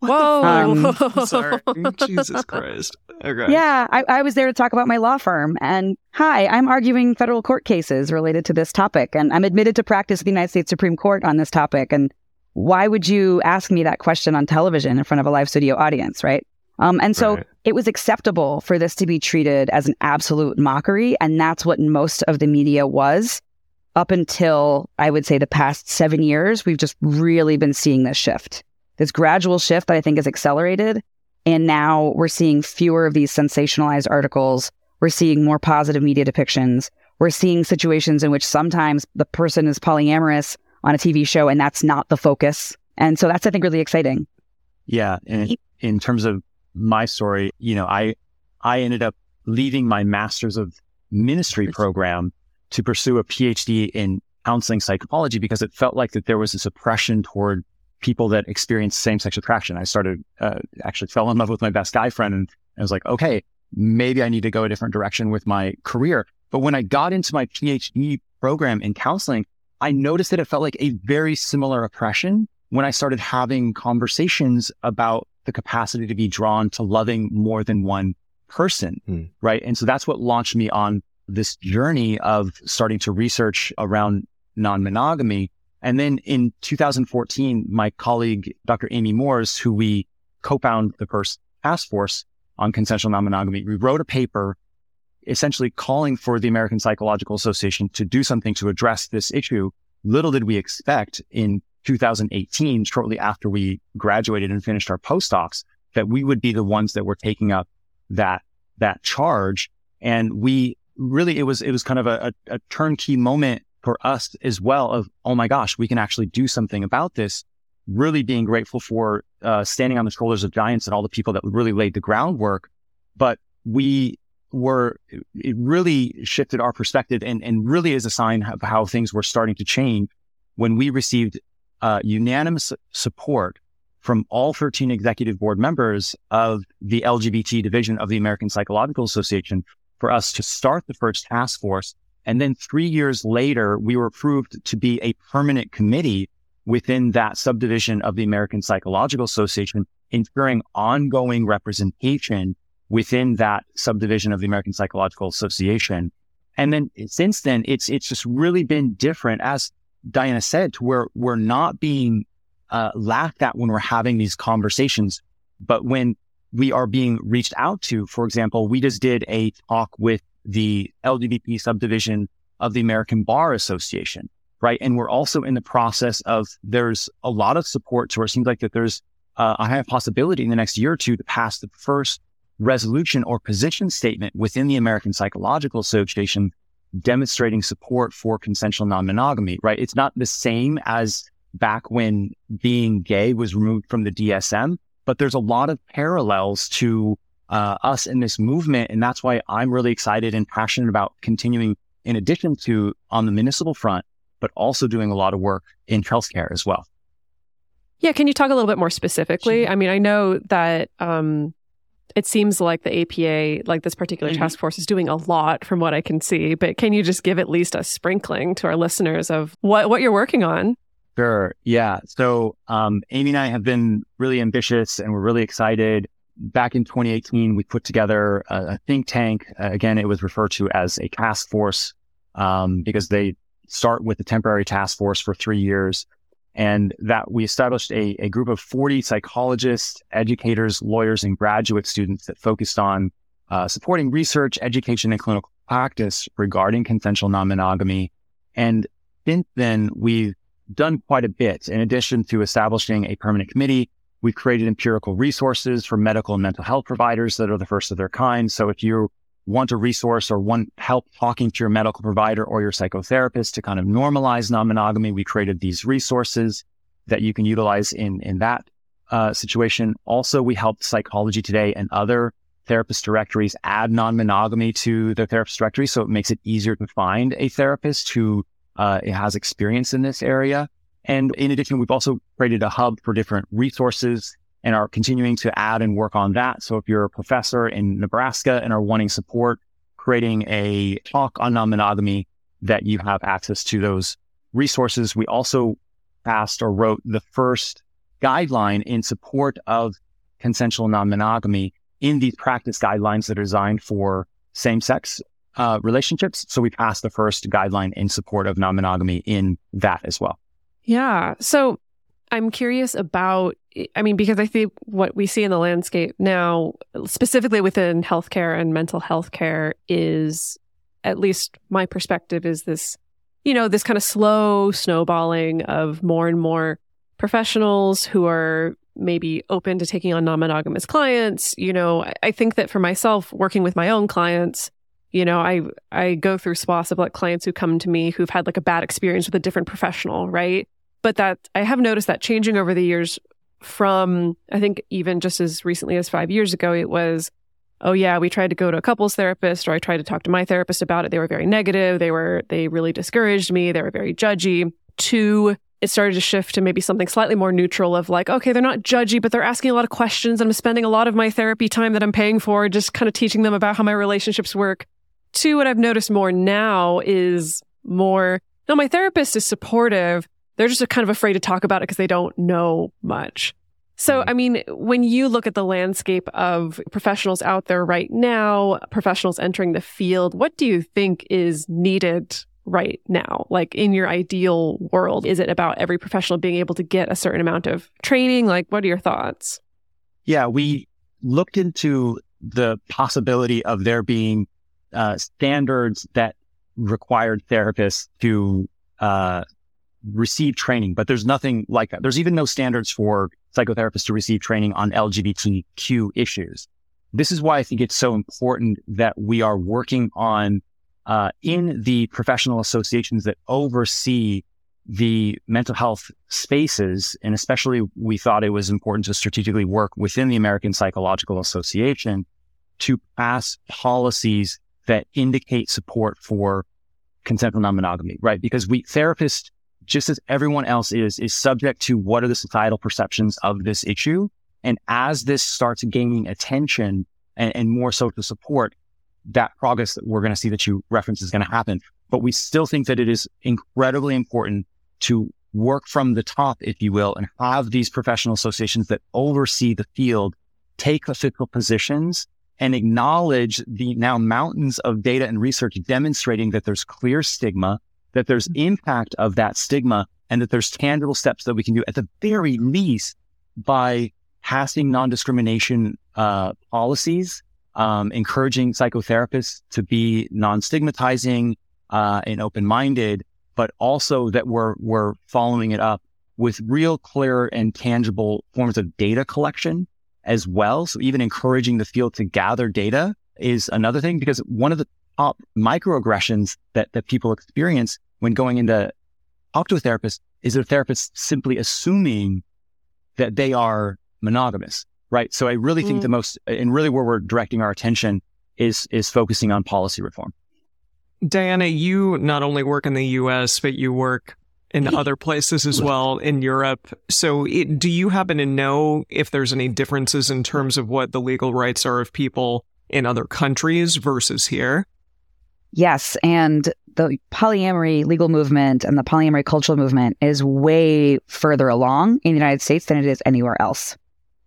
Whoa! Um, Sorry. Jesus Christ. Okay. Yeah, I, I was there to talk about my law firm. And hi, I'm arguing federal court cases related to this topic. And I'm admitted to practice at the United States Supreme Court on this topic. And why would you ask me that question on television in front of a live studio audience, right? Um, and so right. it was acceptable for this to be treated as an absolute mockery. And that's what most of the media was up until, I would say, the past seven years. We've just really been seeing this shift, this gradual shift that I think is accelerated. And now we're seeing fewer of these sensationalized articles. We're seeing more positive media depictions. We're seeing situations in which sometimes the person is polyamorous on a T V show and that's not the focus. And so that's, I think, really exciting. Yeah. And in terms of my story, you know, I I ended up leaving my master's of ministry program to pursue a P H D in counseling psychology because it felt like that there was this oppression toward people that experience same-sex attraction. I started, uh, actually fell in love with my best guy friend, and I was like, okay, maybe I need to go a different direction with my career. But when I got into my P H D program in counseling, I noticed that it felt like a very similar oppression when I started having conversations about the capacity to be drawn to loving more than one person, mm. right? And so that's what launched me on this journey of starting to research around non-monogamy. And then in two thousand fourteen, my colleague, Doctor Amy Moores, who we co-founded the first task force on consensual non-monogamy, we wrote a paper essentially calling for the American Psychological Association to do something to address this issue. Little did we expect in two thousand eighteen, shortly after we graduated and finished our postdocs, that we would be the ones that were taking up that that charge. And we really, it was it was kind of a, a turnkey moment for us as well of, oh my gosh, we can actually do something about this. Really being grateful for uh, standing on the shoulders of giants and all the people that really laid the groundwork. But we were, it really shifted our perspective and, and really is a sign of how things were starting to change when we received uh, unanimous support from all thirteen executive board members of the L G B T division of the American Psychological Association for us to start the first task force. And then three years later, we were approved to be a permanent committee within that subdivision of the American Psychological Association, ensuring ongoing representation within that subdivision of the American Psychological Association. And then since then, it's it's just really been different, as Diana said, to where we're not being uh, laughed at when we're having these conversations, but when we are being reached out to. For example, we just did a talk with the L G B T subdivision of the American Bar Association, right? And we're also in the process of, there's a lot of support to where it seems like that there's uh, a high possibility in the next year or two to pass the first resolution or position statement within the American Psychological Association demonstrating support for consensual non-monogamy, right? It's not the same as back when being gay was removed from the D S M, but there's a lot of parallels to Uh, us in this movement. And that's why I'm really excited and passionate about continuing, in addition to on the municipal front, but also doing a lot of work in healthcare as well. Yeah. Can you talk a little bit more specifically? Sure. I mean, I know that um, it seems like the A P A, like this particular mm-hmm. task force is doing a lot from what I can see, but can you just give at least a sprinkling to our listeners of what, what you're working on? Sure. Yeah. So um, Amy and I have been really ambitious and we're really excited. Back in twenty eighteen, we put together a, a think tank. Uh, again, it was referred to as a task force um, because they start with a temporary task force for three years. And that we established a, a group of forty psychologists, educators, lawyers, and graduate students that focused on uh, supporting research, education, and clinical practice regarding consensual non-monogamy. And since then, we've done quite a bit. In addition to establishing a permanent committee, we've created empirical resources for medical and mental health providers that are the first of their kind. So if you want a resource or want help talking to your medical provider or your psychotherapist to kind of normalize non-monogamy, we created these resources that you can utilize in, in that uh, situation. Also, we helped Psychology Today and other therapist directories add non-monogamy to their therapist directory, so it makes it easier to find a therapist who uh, has experience in this area. And in addition, we've also created a hub for different resources and are continuing to add and work on that. So if you're a professor in Nebraska and are wanting support, creating a talk on non-monogamy, that you have access to those resources. We also passed or wrote the first guideline in support of consensual non-monogamy in these practice guidelines that are designed for same-sex uh, relationships. So we passed the first guideline in support of non-monogamy in that as well. Yeah. So I'm curious about, I mean, because I think what we see in the landscape now, specifically within healthcare and mental health care, is, at least my perspective, is this, you know, this kind of slow snowballing of more and more professionals who are maybe open to taking on non-monogamous clients. You know, I think that for myself, working with my own clients, you know, I I go through swaths of like clients who come to me who've had like a bad experience with a different professional, right? But that I have noticed that changing over the years from, I think even just as recently as five years ago, it was, oh yeah, we tried to go to a couples therapist, or I tried to talk to my therapist about it. They were very negative. They were, they really discouraged me. They were very judgy. To, it started to shift to maybe something slightly more neutral of like, okay, they're not judgy, but they're asking a lot of questions. And I'm spending a lot of my therapy time that I'm paying for just kind of teaching them about how my relationships work. To what I've noticed more now is more, no, my therapist is supportive. They're just kind of afraid to talk about it because they don't know much. So, I mean, when you look at the landscape of professionals out there right now, professionals entering the field, what do you think is needed right now? Like in your ideal world, is it about every professional being able to get a certain amount of training? Like, what are your thoughts? Yeah, we looked into the possibility of there being Uh, standards that required therapists to uh, receive training, but there's nothing like that. There's even no standards for psychotherapists to receive training on L G B T Q issues. This is why I think it's so important that we are working on uh, in the professional associations that oversee the mental health spaces, and especially we thought it was important to strategically work within the American Psychological Association to pass policies that indicate support for consensual non-monogamy, right? Because we therapists, just as everyone else is, is subject to what are the societal perceptions of this issue. And as this starts gaining attention and, and more social support, that progress that we're going to see that you reference is going to happen. But we still think that it is incredibly important to work from the top, if you will, and have these professional associations that oversee the field take official positions and acknowledge the now mountains of data and research demonstrating that there's clear stigma, that there's impact of that stigma, and that there's tangible steps that we can do at the very least by passing non-discrimination uh, policies, um, encouraging psychotherapists to be non-stigmatizing uh, and open-minded, but also that we're we're following it up with real clear and tangible forms of data collection as well. So even encouraging the field to gather data is another thing, because one of the top microaggressions that, that people experience when going into talk to a therapist is their therapist simply assuming that they are monogamous, right? So I really think mm. the most, and really where we're directing our attention is, is focusing on policy reform. Diana, you not only work in the U S, but you work in other places as well, in Europe. So it, do you happen to know if there's any differences in terms of what the legal rights are of people in other countries versus here? Yes. And the polyamory legal movement and the polyamory cultural movement is way further along in the United States than it is anywhere else.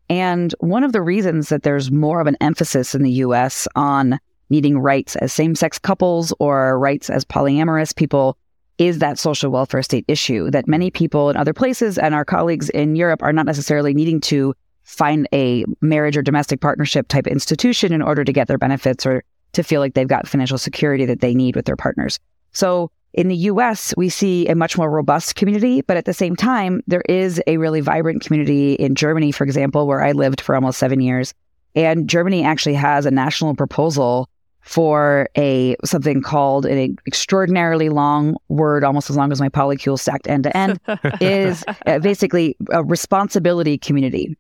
And one of the reasons that there's more of an emphasis in the U S on needing rights as same-sex couples or rights as polyamorous people is that social welfare state issue that many people in other places and our colleagues in Europe are not necessarily needing to find a marriage or domestic partnership type institution in order to get their benefits or to feel like they've got financial security that they need with their partners. So in the U S, we see a much more robust community, but at the same time, there is a really vibrant community in Germany, for example, where I lived for almost seven years. And Germany actually has a national proposal for a something called an extraordinarily long word, almost as long as my polycule stacked end to end, is basically a responsibility community.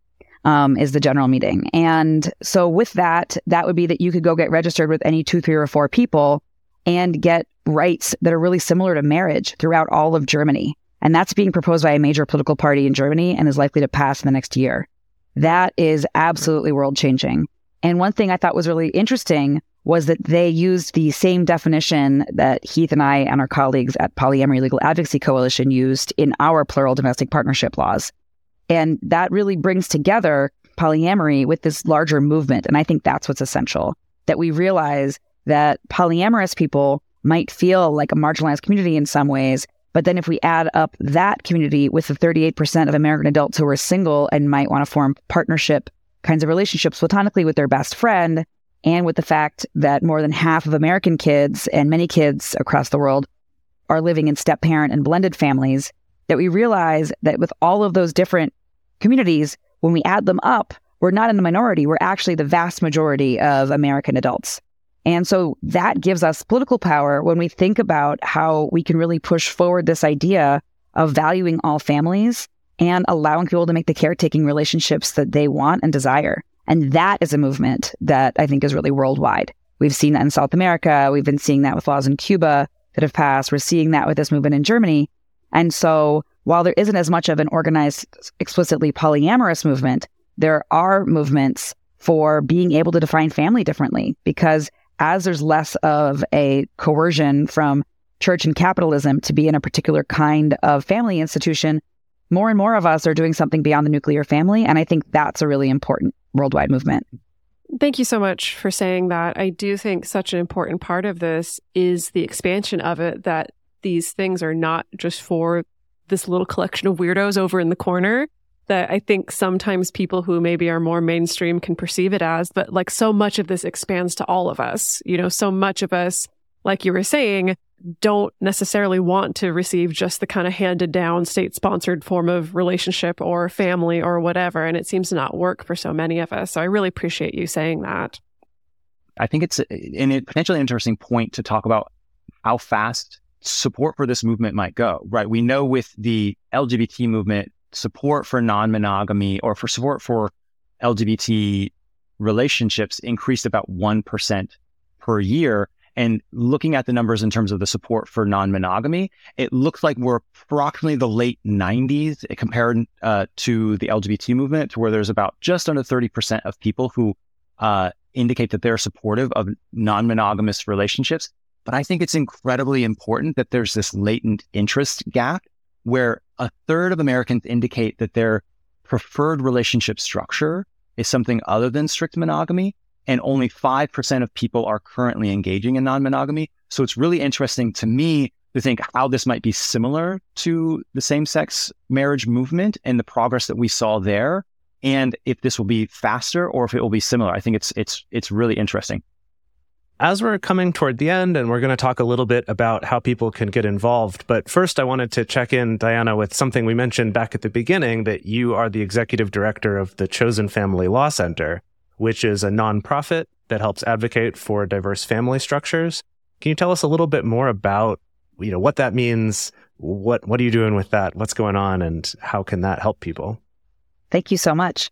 Um, is the general meeting. And so with that, that would be that you could go get registered with any two, three, or four people and get rights that are really similar to marriage throughout all of Germany. And that's being proposed by a major political party in Germany and is likely to pass in the next year. That is absolutely world-changing. And one thing I thought was really interesting was that they used the same definition that Heath and I and our colleagues at Polyamory Legal Advocacy Coalition used in our plural domestic partnership laws. And that really brings together polyamory with this larger movement. And I think that's what's essential, that we realize that polyamorous people might feel like a marginalized community in some ways. But then if we add up that community with the thirty-eight percent of American adults who are single and might want to form partnership kinds of relationships platonically with their best friend, and with the fact that more than half of American kids and many kids across the world are living in step-parent and blended families, that we realize that with all of those different communities, when we add them up, we're not in the minority. We're actually the vast majority of American adults. And so that gives us political power when we think about how we can really push forward this idea of valuing all families and allowing people to make the caretaking relationships that they want and desire. And that is a movement that I think is really worldwide. We've seen that in South America. We've been seeing that with laws in Cuba that have passed. We're seeing that with this movement in Germany. And so while there isn't as much of an organized, explicitly polyamorous movement, there are movements for being able to define family differently, because as there's less of a coercion from church and capitalism to be in a particular kind of family institution, more and more of us are doing something beyond the nuclear family. And I think that's a really important worldwide movement. Thank you so much for saying that. I do think such an important part of this is the expansion of it, that these things are not just for this little collection of weirdos over in the corner that I think sometimes people who maybe are more mainstream can perceive it as, but like so much of this expands to all of us. You know, so much of us, like you were saying, don't necessarily want to receive just the kind of handed down state-sponsored form of relationship or family or whatever. And it seems to not work for so many of us. So I really appreciate you saying that. I think it's a potentially interesting point to talk about how fast support for this movement might go, right? We know with the L G B T movement, support for non-monogamy or for support for L G B T relationships increased about one percent per year. And looking at the numbers in terms of the support for non-monogamy, it looks like we're approximately the late nineties compared uh, to the L G B T movement, where there's about just under thirty percent of people who uh, indicate that they're supportive of non-monogamous relationships. But I think it's incredibly important that there's this latent interest gap where a third of Americans indicate that their preferred relationship structure is something other than strict monogamy, and only five percent of people are currently engaging in non-monogamy. So it's really interesting to me to think how this might be similar to the same-sex marriage movement and the progress that we saw there, and if this will be faster or if it will be similar. I think it's it's it's really interesting. As we're coming toward the end, and we're going to talk a little bit about how people can get involved, but first I wanted to check in, Diana, with something we mentioned back at the beginning, that you are the executive director of the Chosen Family Law Center, which is a nonprofit that helps advocate for diverse family structures. Can you tell us a little bit more about, you know, what that means? What, what are you doing with that? What's going on, and how can that help people? Thank you so much.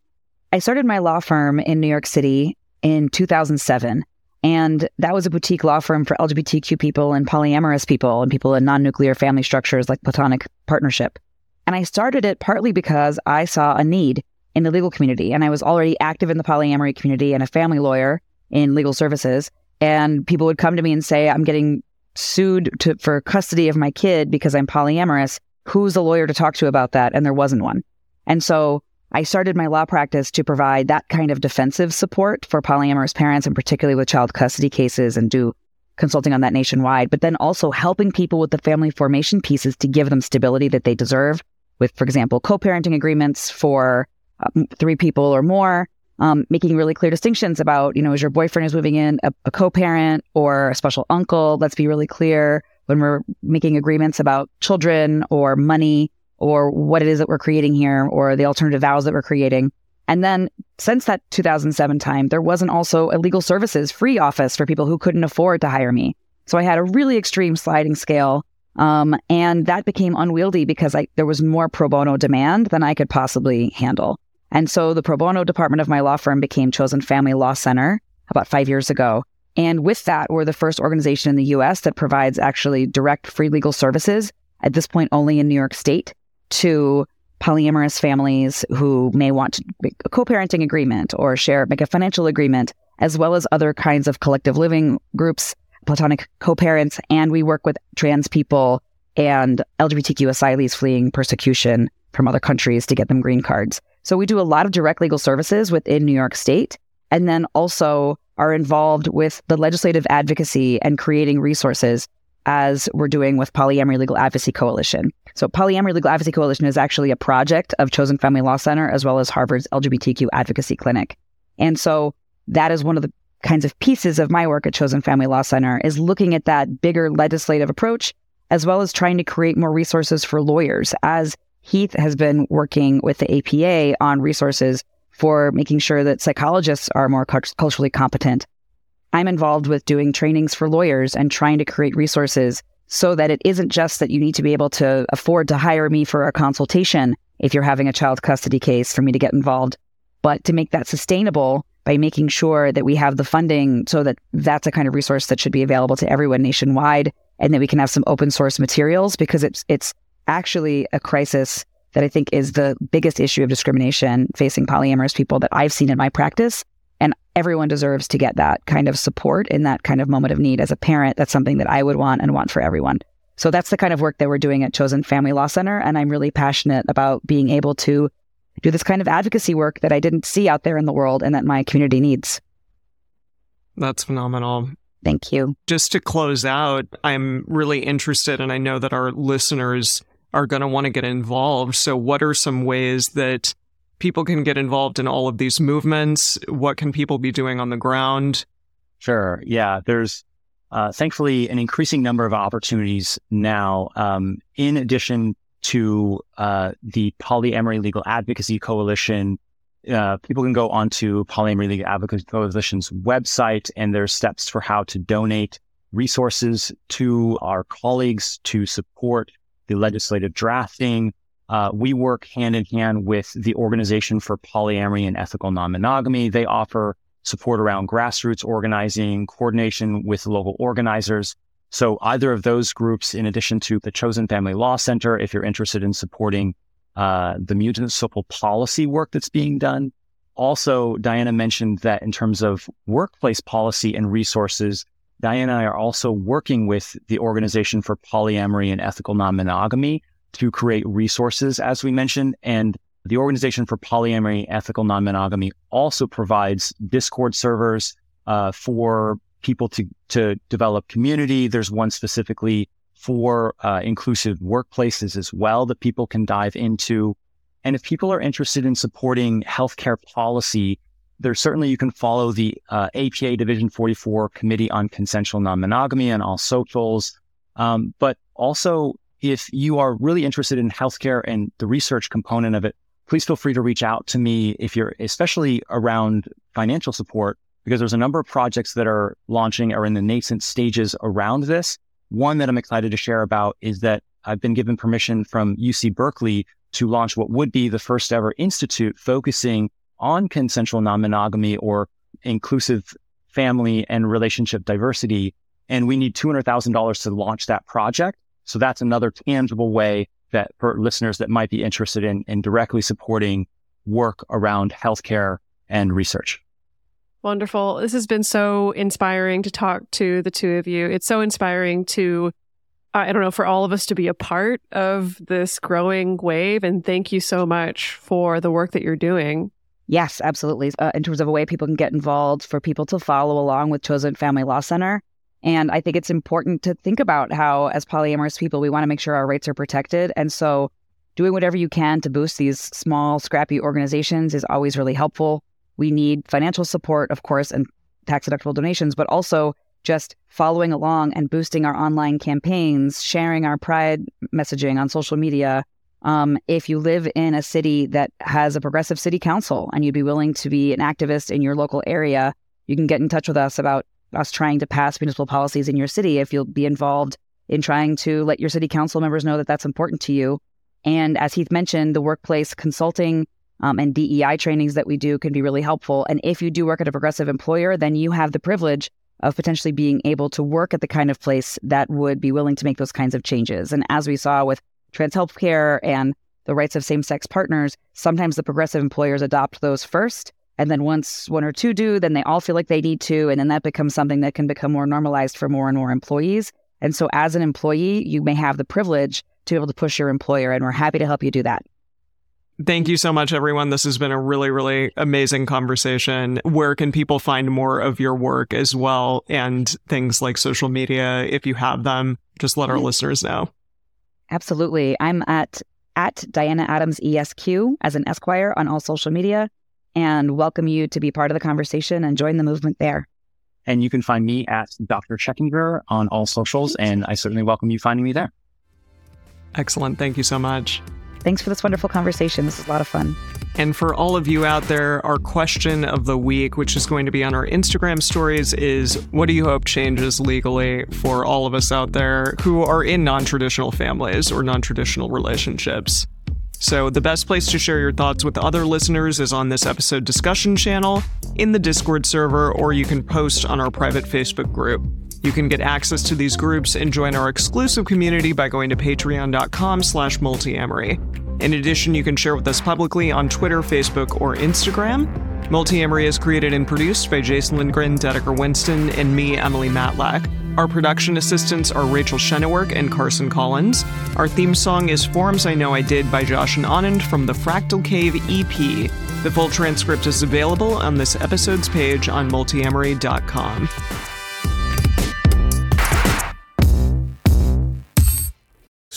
I started my law firm in New York City in two thousand seven. And that was a boutique law firm for L G B T Q people and polyamorous people and people in non-nuclear family structures like platonic partnership. And I started it partly because I saw a need in the legal community. And I was already active in the polyamory community and a family lawyer in legal services. And people would come to me and say, I'm getting sued to, for custody of my kid because I'm polyamorous, who's a lawyer to talk to about that? And there wasn't one. And so I started my law practice to provide that kind of defensive support for polyamorous parents, and particularly with child custody cases, and do consulting on that nationwide, but then also helping people with the family formation pieces to give them stability that they deserve with, for example, co-parenting agreements for um, three people or more, um, making really clear distinctions about, you know, as your boyfriend is moving in, a, a co-parent or a special uncle. Let's be really clear when we're making agreements about children or money or what it is that we're creating here or the alternative vows that we're creating. And then since that two thousand seven time, there wasn't also a legal services free office for people who couldn't afford to hire me. So I had a really extreme sliding scale. Um, and that became unwieldy because I, there was more pro bono demand than I could possibly handle. And so the pro bono department of my law firm became Chosen Family Law Center about five years ago. And with that, we're the first organization in the U S that provides actually direct free legal services, at this point only in New York State, to polyamorous families who may want to make a co-parenting agreement or share, make a financial agreement, as well as other kinds of collective living groups, platonic co-parents. And we work with trans people and L G B T Q asylees fleeing persecution from other countries to get them green cards. So we do a lot of direct legal services within New York State, and then also are involved with the legislative advocacy and creating resources, as we're doing with Polyamory Legal Advocacy Coalition. So Polyamory Legal Advocacy Coalition is actually a project of Chosen Family Law Center, as well as Harvard's L G B T Q Advocacy Clinic. And so that is one of the kinds of pieces of my work at Chosen Family Law Center, is looking at that bigger legislative approach, as well as trying to create more resources for lawyers, as Heath has been working with the A P A on resources for making sure that psychologists are more culturally competent. I'm involved with doing trainings for lawyers and trying to create resources so that it isn't just that you need to be able to afford to hire me for a consultation if you're having a child custody case for me to get involved, but to make that sustainable by making sure that we have the funding so that that's a kind of resource that should be available to everyone nationwide, and that we can have some open source materials, because it's it's actually a crisis that I think is the biggest issue of discrimination facing polyamorous people that I've seen in my practice. And everyone deserves to get that kind of support in that kind of moment of need. As a parent, that's something that I would want and want for everyone. So that's the kind of work that we're doing at Chosen Family Law Center. And I'm really passionate about being able to do this kind of advocacy work that I didn't see out there in the world and that my community needs. That's phenomenal. Thank you. Just to close out, I'm really interested, and I know that our listeners are going to want to get involved. So what are some ways that people can get involved in all of these movements? What can people be doing on the ground? Sure. Yeah, there's uh, thankfully an increasing number of opportunities now. Um, in addition to uh, the Polyamory Legal Advocacy Coalition, uh, people can go onto Polyamory Legal Advocacy Coalition's website, and there's steps for how to donate resources to our colleagues to support the legislative drafting. Uh, we work hand in hand with the Organization for Polyamory and Ethical Nonmonogamy. They offer support around grassroots organizing, coordination with local organizers. So either of those groups, in addition to the Chosen Family Law Center, if you're interested in supporting uh, the municipal policy work that's being done. Also, Diana mentioned that in terms of workplace policy and resources, Diana and I are also working with the Organization for Polyamory and Ethical Nonmonogamy to create resources, as we mentioned. And the Organization for Polyamory Ethical Nonmonogamy also provides Discord servers uh, for people to, to develop community. There's one specifically for uh, inclusive workplaces as well that people can dive into. And if people are interested in supporting healthcare policy, there certainly you can follow the uh, A P A Division forty-four Committee on Consensual Nonmonogamy and all socials. Um, but also, if you are really interested in healthcare and the research component of it, please feel free to reach out to me if you're especially around financial support, because there's a number of projects that are launching or in the nascent stages around this. One that I'm excited to share about is that I've been given permission from U C Berkeley to launch what would be the first ever institute focusing on consensual non-monogamy or inclusive family and relationship diversity. And we need two hundred thousand dollars to launch that project. So that's another tangible way that for listeners that might be interested in, in directly supporting work around healthcare and research. Wonderful. This has been so inspiring to talk to the two of you. It's so inspiring to, I don't know, for all of us to be a part of this growing wave. And thank you so much for the work that you're doing. Yes, absolutely. Uh, in terms of a way people can get involved, for people to follow along with Chosen Family Law Center. And I think it's important to think about how, as polyamorous people, we want to make sure our rights are protected. And so doing whatever you can to boost these small, scrappy organizations is always really helpful. We need financial support, of course, and tax-deductible donations, but also just following along and boosting our online campaigns, sharing our pride messaging on social media. Um, if you live in a city that has a progressive city council and you'd be willing to be an activist in your local area, you can get in touch with us about us trying to pass municipal policies in your city if you'll be involved in trying to let your city council members know that that's important to you. And as Heath mentioned, the workplace consulting um, and D E I trainings that we do can be really helpful. And if you do work at a progressive employer, then you have the privilege of potentially being able to work at the kind of place that would be willing to make those kinds of changes. And as we saw with trans healthcare and the rights of same-sex partners, sometimes the progressive employers adopt those first. And then once one or two do, then they all feel like they need to. And then that becomes something that can become more normalized for more and more employees. And so as an employee, you may have the privilege to be able to push your employer. And we're happy to help you do that. Thank you so much, everyone. This has been a really, really amazing conversation. Where can people find more of your work as well? And things like social media, if you have them, just let our listeners know. Absolutely. I'm at, at Diana Adams E S Q as an Esquire on all social media, and welcome you to be part of the conversation and join the movement there. And you can find me at Doctor Schechinger on all socials, and I certainly welcome you finding me there. Excellent. Thank you so much. Thanks for this wonderful conversation. This is a lot of fun. And for all of you out there, our question of the week, which is going to be on our Instagram stories, is what do you hope changes legally for all of us out there who are in non-traditional families or non-traditional relationships? So the best place to share your thoughts with other listeners is on this episode discussion channel, in the Discord server, or you can post on our private Facebook group. You can get access to these groups and join our exclusive community by going to patreon.com slash multiamory. In addition, you can share with us publicly on Twitter, Facebook, or Instagram. Multiamory is created and produced by Jase Lindgren, Dedeker Winston, and me, Emily Matlack. Our production assistants are Rachel Schenowork and Carson Collins. Our theme song is Forms I Know I Did by Josh and Anand from the Fractal Cave E P. The full transcript is available on this episode's page on multiamory dot com.